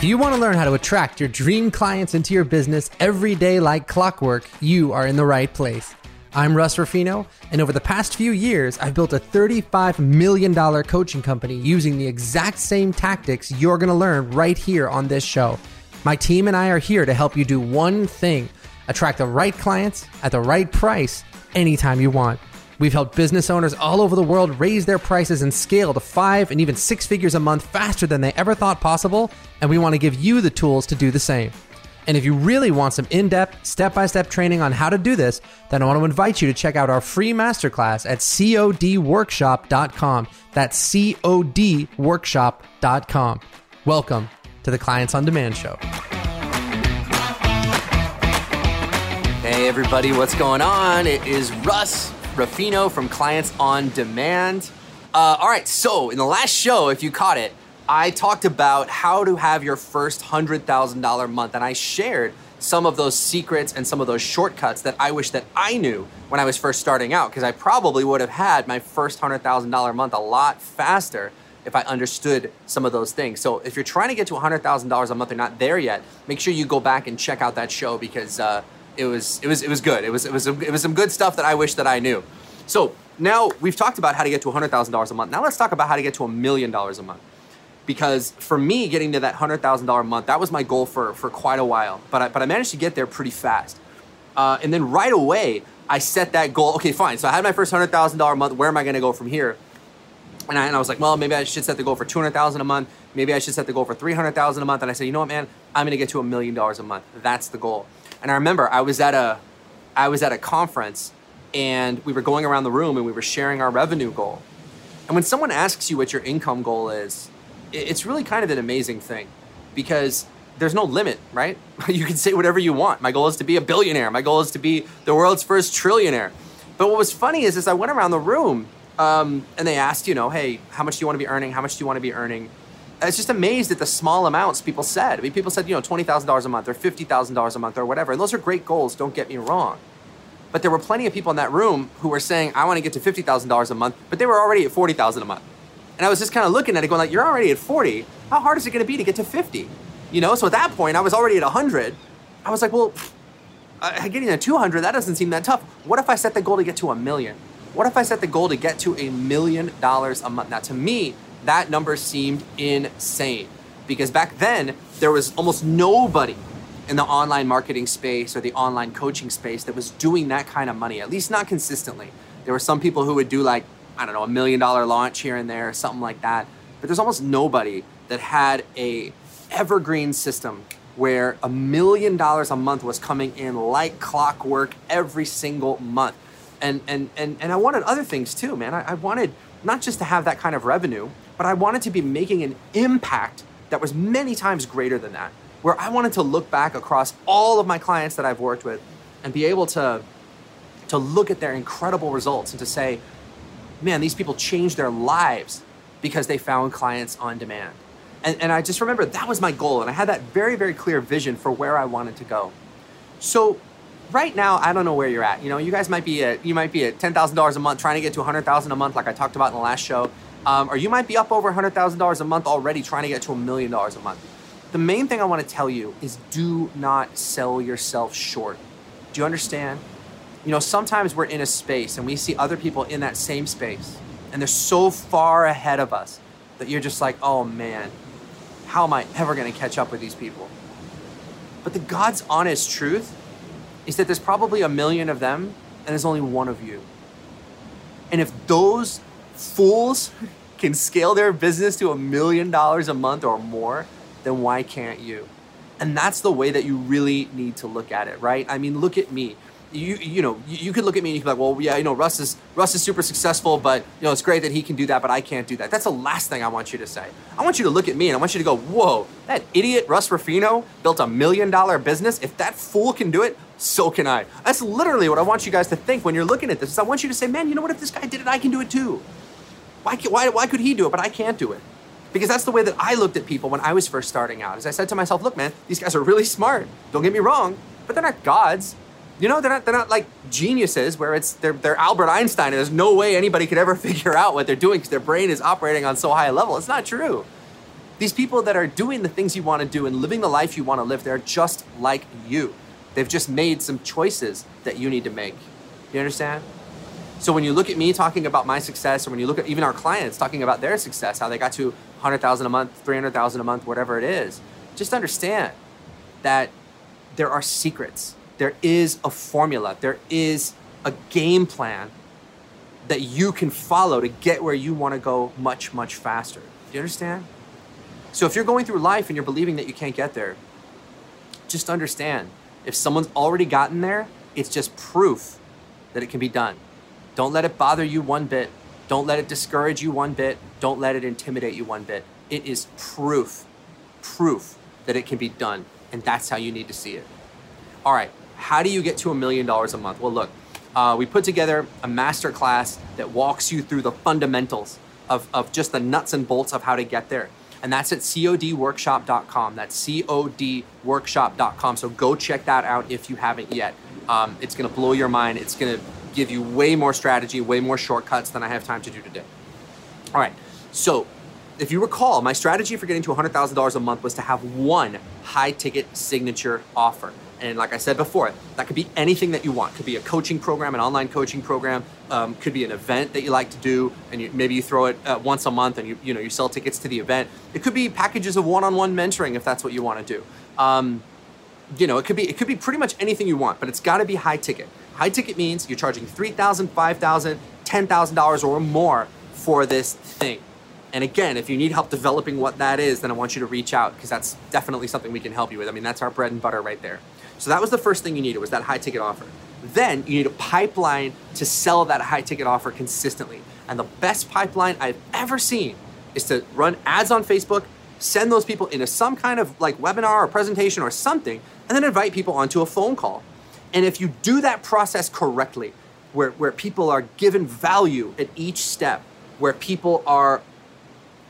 If you want to learn how to attract your dream clients into your business every day like clockwork, you are in the right place. I'm Russ Ruffino, and over the past few years, I've built a $35 million coaching company using the exact same tactics you're going to learn right here on this show. My team and I are here to help you do one thing, attract the right clients at the right price anytime you want. We've helped business owners all over the world raise their prices and scale to 5 and even 6 figures a month faster than they ever thought possible, and we want to give you the tools to do the same. And if you really want some in-depth, step-by-step training on how to do this, then I want to invite you to check out our free masterclass at codworkshop.com. That's codworkshop.com. Welcome to the Clients on Demand show. Hey everybody, what's going on? It is Russ Ruffino from Clients on Demand. All right, so in the last show, if you caught it, I talked about how to have your first $100,000 month, and I shared some of those secrets and some of those shortcuts that I wish that I knew when I was first starting out, because I probably would have had my first $100,000 month a lot faster if I understood some of those things. So if you're trying to get to $100,000 a month, you're not there yet, make sure you go back and check out that show, because it was good. It was some good stuff that I wish that I knew. So now we've talked about how to get to $100,000 a month. Now let's talk about how to get to $1 million a month. Because for me, getting to that $100,000 a month, that was my goal for quite a while. But I managed to get there pretty fast. And then right away, I set that goal. Okay, fine. So I had my first $100,000 a month. Where am I going to go from here? And I was like, well, maybe I should set the goal for $200,000 a month. Maybe I should set the goal for $300,000 a month. And I said, you know what, man? I'm going to get to $1 million a month. That's the goal. And I remember I was at a conference, and we were going around the room and we were sharing our revenue goal. And when someone asks you what your income goal is, it's really kind of an amazing thing, because there's no limit, right? You can say whatever you want. My goal is to be a billionaire. My goal is to be the world's first trillionaire. But what was funny is I went around the room and they asked, you know, hey, how much do you want to be earning? How much do you want to be earning? I was just amazed at the small amounts people said. I mean, people said, you know, $20,000 a month or $50,000 a month or whatever. And those are great goals, don't get me wrong. But there were plenty of people in that room who were saying, I want to get to $50,000 a month, but they were already at $40,000 a month. And I was just kind of looking at it going like, you're already at 40. How hard is it going to be to get to 50? You know, so at that point, I was already at 100. I was like, well, getting to 200, that doesn't seem that tough. What if I set the goal to get to 1 million? What if I set the goal to get to $1 million a month? Now, to me, that number seemed insane, because back then there was almost nobody in the online marketing space or the online coaching space that was doing that kind of money, at least not consistently. There were some people who would do like, I don't know, $1 million launch here and there, something like that. But there's almost nobody that had a evergreen system where $1 million a month was coming in like clockwork every single month. And I wanted other things too, man. I wanted not just to have that kind of revenue, but I wanted to be making an impact that was many times greater than that, where I wanted to look back across all of my clients that I've worked with and be able to look at their incredible results and to say, man, these people changed their lives because they found Clients on Demand. And I just remember that was my goal, and I had that very, very clear vision for where I wanted to go. So right now, I don't know where you're at. You know, you guys might be at $10,000 a month, trying to get to $100,000 a month, like I talked about in the last show, or you might be up over $100,000 a month already, trying to get to $1 million a month. The main thing I want to tell you is do not sell yourself short. Do you understand? You know, sometimes we're in a space and we see other people in that same space, and they're so far ahead of us that you're just like, oh man, how am I ever going to catch up with these people? But the God's honest truth is that there's probably 1 million of them and there's only one of you. And if those fools can scale their business to $1 million a month or more, then why can't you? And that's the way that you really need to look at it, right? I mean, look at me. You could look at me and you could be like, well, yeah, you know, Russ is super successful, but you know, it's great that he can do that, but I can't do that. That's the last thing I want you to say. I want you to look at me and I want you to go, whoa, that idiot Russ Ruffino built $1 million business. If that fool can do it, so can I. That's literally what I want you guys to think when you're looking at this. I want you to say, man, you know what? If this guy did it, I can do it too. Why could he do it, but I can't do it? Because that's the way that I looked at people when I was first starting out. As I said to myself, look, man, these guys are really smart. Don't get me wrong, but they're not gods. You know, they're not like geniuses where they're Albert Einstein and there's no way anybody could ever figure out what they're doing because their brain is operating on so high a level. It's not true. These people that are doing the things you want to do and living the life you want to live, they're just like you. They've just made some choices that you need to make. You understand? So when you look at me talking about my success, or when you look at even our clients talking about their success, how they got to 100,000 a month, 300,000 a month, whatever it is, just understand that there are secrets. There is a formula. There is a game plan that you can follow to get where you want to go much, much faster. Do you understand? So if you're going through life and you're believing that you can't get there, just understand, if someone's already gotten there, it's just proof that it can be done. Don't let it bother you one bit. Don't let it discourage you one bit. Don't let it intimidate you one bit. It is proof that it can be done. And that's how you need to see it. All right, how do you get to $1 million a month? Well, look, we put together a masterclass that walks you through the fundamentals of just the nuts and bolts of how to get there. And that's at codworkshop.com. That's codworkshop.com. So go check that out if you haven't yet. It's going to blow your mind. It's going to give you way more strategy, way more shortcuts than I have time to do today. All right. So if you recall, my strategy for getting to $100,000 a month was to have one high ticket signature offer. And like I said before, that could be anything that you want. It could be a coaching program, an online coaching program, could be an event that you like to do, and maybe you throw it once a month and you sell tickets to the event. It could be packages of one-on-one mentoring if that's what you want to do. It could be pretty much anything you want, but it's got to be high ticket. High ticket means you're charging $3,000, $5,000, $10,000 or more for this thing. And again, if you need help developing what that is, then I want you to reach out, because that's definitely something we can help you with. I mean, that's our bread and butter right there. So that was the first thing you needed, was that high ticket offer. Then you need a pipeline to sell that high ticket offer consistently. And the best pipeline I've ever seen is to run ads on Facebook, send those people into some kind of like webinar or presentation or something, and then invite people onto a phone call. And if you do that process correctly, where people are given value at each step, where people are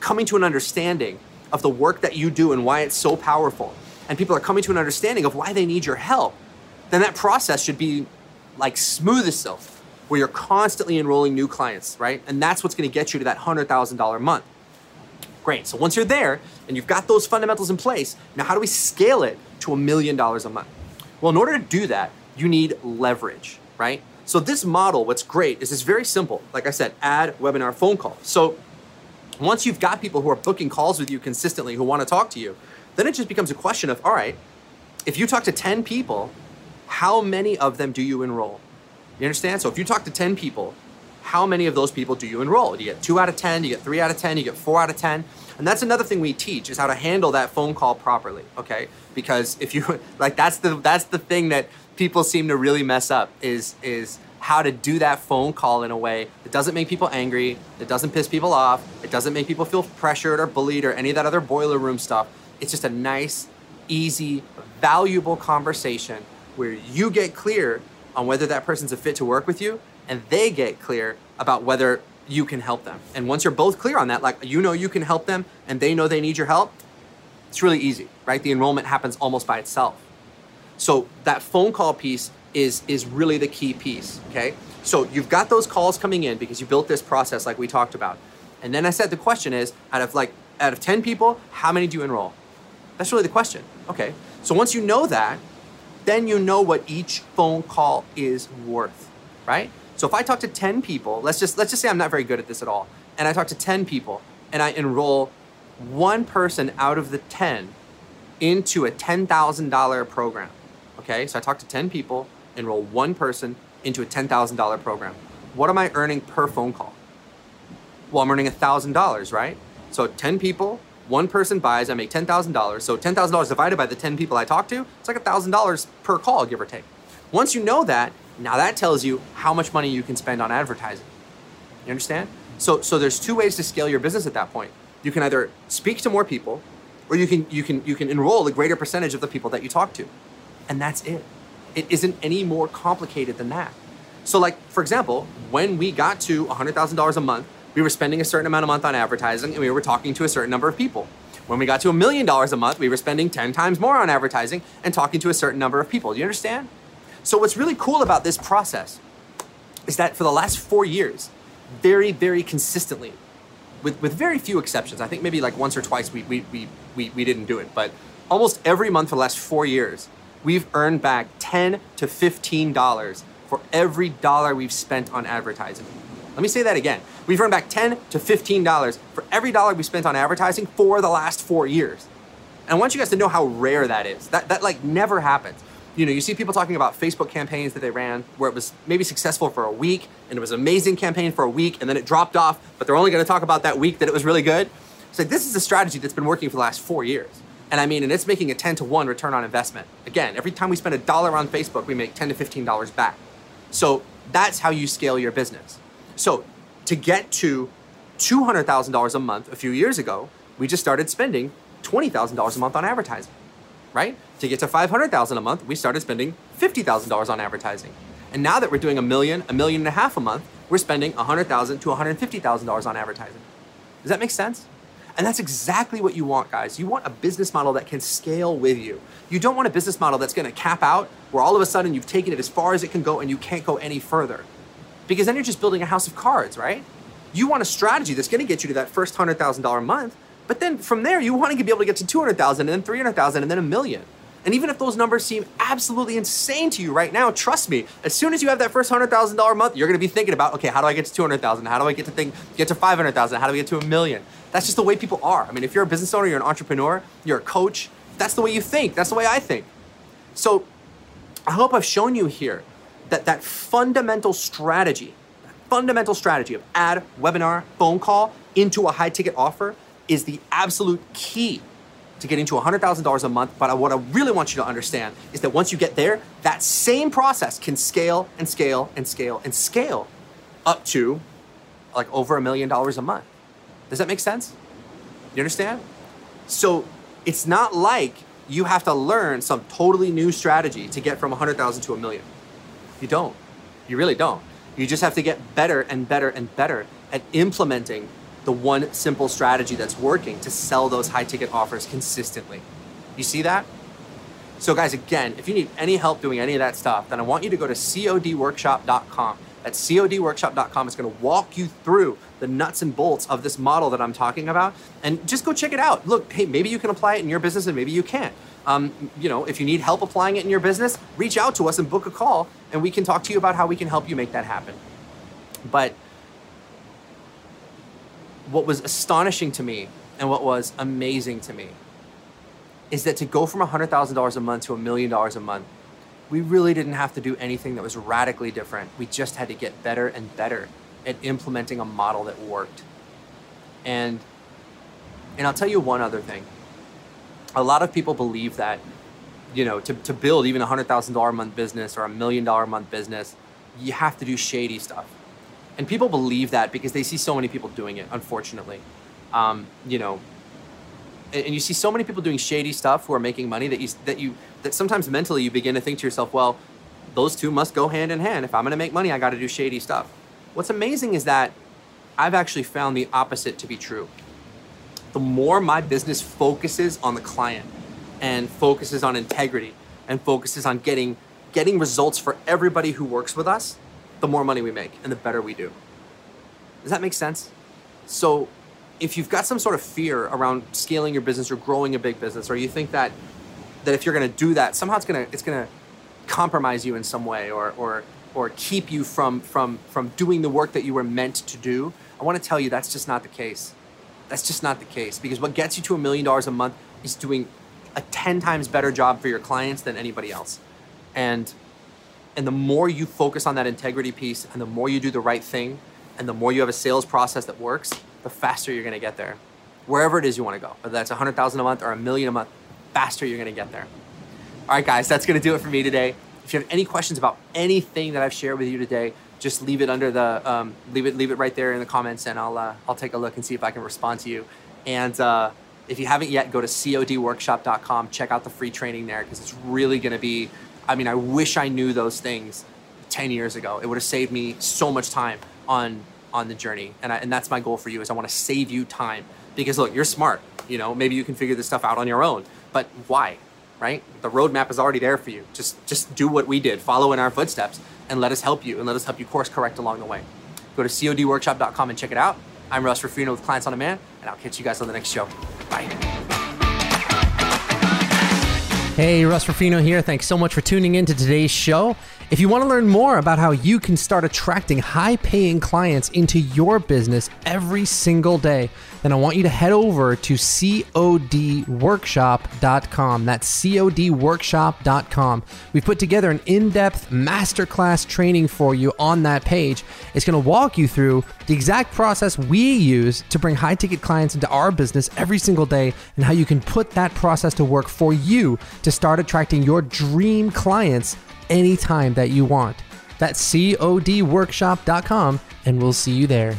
coming to an understanding of the work that you do and why it's so powerful, and people are coming to an understanding of why they need your help, then that process should be like smooth as silk, where you're constantly enrolling new clients, right? And that's what's gonna get you to that $100,000 a month. Great, so once you're there and you've got those fundamentals in place, now how do we scale it to $1 million a month? Well, in order to do that, you need leverage, right? So this model, what's great is it's very simple. Like I said, ad, webinar, phone call. So once you've got people who are booking calls with you consistently, who wanna talk to you, then it just becomes a question of, all right, if you talk to 10 people, how many of them do you enroll? You understand? So if you talk to 10 people, how many of those people do you enroll? Do you get 2 out of 10? Do you get 3 out of 10? Do you get 4 out of 10? And that's another thing we teach, is how to handle that phone call properly, okay? Because if you, like, that's the thing that people seem to really mess up, is how to do that phone call in a way that doesn't make people angry, that doesn't piss people off, it doesn't make people feel pressured or bullied or any of that other boiler room stuff. It's just a nice, easy, valuable conversation where you get clear on whether that person's a fit to work with you, and they get clear about whether you can help them. And once you're both clear on that, like, you know you can help them and they know they need your help, it's really easy, right? The enrollment happens almost by itself. So that phone call piece is really the key piece, okay? So you've got those calls coming in because you built this process like we talked about. And then I said the question is, out of 10 people, how many do you enroll? That's really the question, okay? So once you know that, then you know what each phone call is worth, right? So if I talk to 10 people, let's just say I'm not very good at this at all, and I talk to 10 people and I enroll one person out of the 10 into a $10,000 program, okay? So I talk to 10 people, enroll one person into a $10,000 program. What am I earning per phone call? Well, I'm earning $1,000, right? So 10 people, one person buys, I make $10,000. So $10,000 divided by the 10 people I talk to, it's like $1,000 per call, give or take. Once you know that, now that tells you how much money you can spend on advertising. You understand? So there's two ways to scale your business at that point. You can either speak to more people, or you can enroll a greater percentage of the people that you talk to. And that's it. It isn't any more complicated than that. So, like, for example, when we got to $100,000 a month, we were spending a certain amount a month on advertising, and we were talking to a certain number of people. When we got to $1 million a month, we were spending 10 times more on advertising and talking to a certain number of people. Do you understand? So what's really cool about this process is that for the last 4 years, very, very consistently, with very few exceptions. I think maybe like once or twice we didn't do it, but almost every month for the last 4 years, we've earned back $10 to $15 for every dollar we've spent on advertising. Let me say that again. We've earned back $10 to $15 for every dollar we spent on advertising for the last 4 years. And I want you guys to know how rare that is. That like never happens. You know, you see people talking about Facebook campaigns that they ran where it was maybe successful for a week and it was an amazing campaign for a week and then it dropped off, but they're only gonna talk about that week that it was really good. So this is a strategy that's been working for the last 4 years. And I mean, and it's making a 10-to-1 return on investment. Again, every time we spend $1 on Facebook, we make $10 to $15 back. So that's how you scale your business. So to get to $200,000 a month a few years ago, we just started spending $20,000 a month on advertising, right? To get to $500,000 a month, we started spending $50,000 on advertising. And now that we're doing $1 million, $1.5 million a month, we're spending $100,000 to $150,000 on advertising. Does that make sense? And that's exactly what you want, guys. You want a business model that can scale with you. You don't want a business model that's gonna cap out where all of a sudden you've taken it as far as it can go and you can't go any further. Because then you're just building a house of cards, right? You want a strategy that's gonna get you to that first $100,000 a month, but then from there, you want to be able to get to $200,000 and then $300,000 and then $1 million. And even if those numbers seem absolutely insane to you right now, trust me, as soon as you have that first $100,000 a month, you're going to be thinking about, okay, how do I get to $200,000? How do I get to $500,000? How do we get to $1 million? That's just the way people are. I mean, if you're a business owner, you're an entrepreneur, you're a coach, that's the way you think. That's the way I think. So I hope I've shown you here that fundamental strategy of ad, webinar, phone call into a high ticket offer is the absolute key to getting to $100,000 a month. But what I really want you to understand is that once you get there, that same process can scale and scale and scale and scale up to like over $1 million a month. Does that make sense? You understand? So it's not like you have to learn some totally new strategy to get from 100,000 to $1 million. You don't. You really don't. You just have to get better and better and better at implementing the one simple strategy that's working to sell those high ticket offers consistently. You see that? So guys, again, if you need any help doing any of that stuff, then I want you to go to codworkshop.com. That's codworkshop.com. It's gonna walk you through the nuts and bolts of this model that I'm talking about, and just go check it out. Look, hey, maybe you can apply it in your business and maybe you can't. You know, if you need help applying it in your business, reach out to us and book a call and we can talk to you about how we can help you make that happen. But what was astonishing to me and what was amazing to me is that to go from $100,000 a month to $1 million a month, we really didn't have to do anything that was radically different. We just had to get better and better at implementing a model that worked. And I'll tell you one other thing. A lot of people believe that, you know, to build even a $100,000 a month business or $1 million a month business, you have to do shady stuff. And people believe that because they see so many people doing it, unfortunately. You know, and you see so many people doing shady stuff who are making money that sometimes mentally you begin to think to yourself, well, those two must go hand in hand. If I'm gonna make money, I gotta do shady stuff. What's amazing is that I've actually found the opposite to be true. The more my business focuses on the client and focuses on integrity and focuses on getting results for everybody who works with us, the more money we make and the better we do. Does that make sense? So if you've got some sort of fear around scaling your business or growing a big business, or you think that if you're gonna do that, somehow it's gonna compromise you in some way or keep you from doing the work that you were meant to do, I wanna tell you that's just not the case. That's just not the case, because what gets you to $1 million a month is doing a 10 times better job for your clients than anybody else. And the more you focus on that integrity piece and the more you do the right thing and the more you have a sales process that works, the faster you're gonna get there. Wherever it is you wanna go, whether that's $100,000 a month or $1 million a month, faster you're gonna get there. All right, guys, that's gonna do it for me today. If you have any questions about anything that I've shared with you today, just leave it under the, leave it right there in the comments, and I'll take a look and see if I can respond to you. And if you haven't yet, go to codworkshop.com, check out the free training there, because it's really gonna be, I mean, I wish I knew those things 10 years ago. It would have saved me so much time on the journey. And that's my goal for you, is I want to save you time, because look, you're smart. You know, maybe you can figure this stuff out on your own, but why, right? The roadmap is already there for you. Just do what we did, follow in our footsteps, and let us help you course correct along the way. Go to codworkshop.com and check it out. I'm Russ Ruffino with Clients on Demand, and I'll catch you guys on the next show. Bye. Hey, Russ Ruffino here. Thanks so much for tuning in to today's show. If you want to learn more about how you can start attracting high-paying clients into your business every single day, then I want you to head over to codworkshop.com. That's codworkshop.com. We've put together an in-depth masterclass training for you on that page. It's going to walk you through the exact process we use to bring high-ticket clients into our business every single day and how you can put that process to work for you to start attracting your dream clients anytime that you want. That's codworkshop.com, and we'll see you there.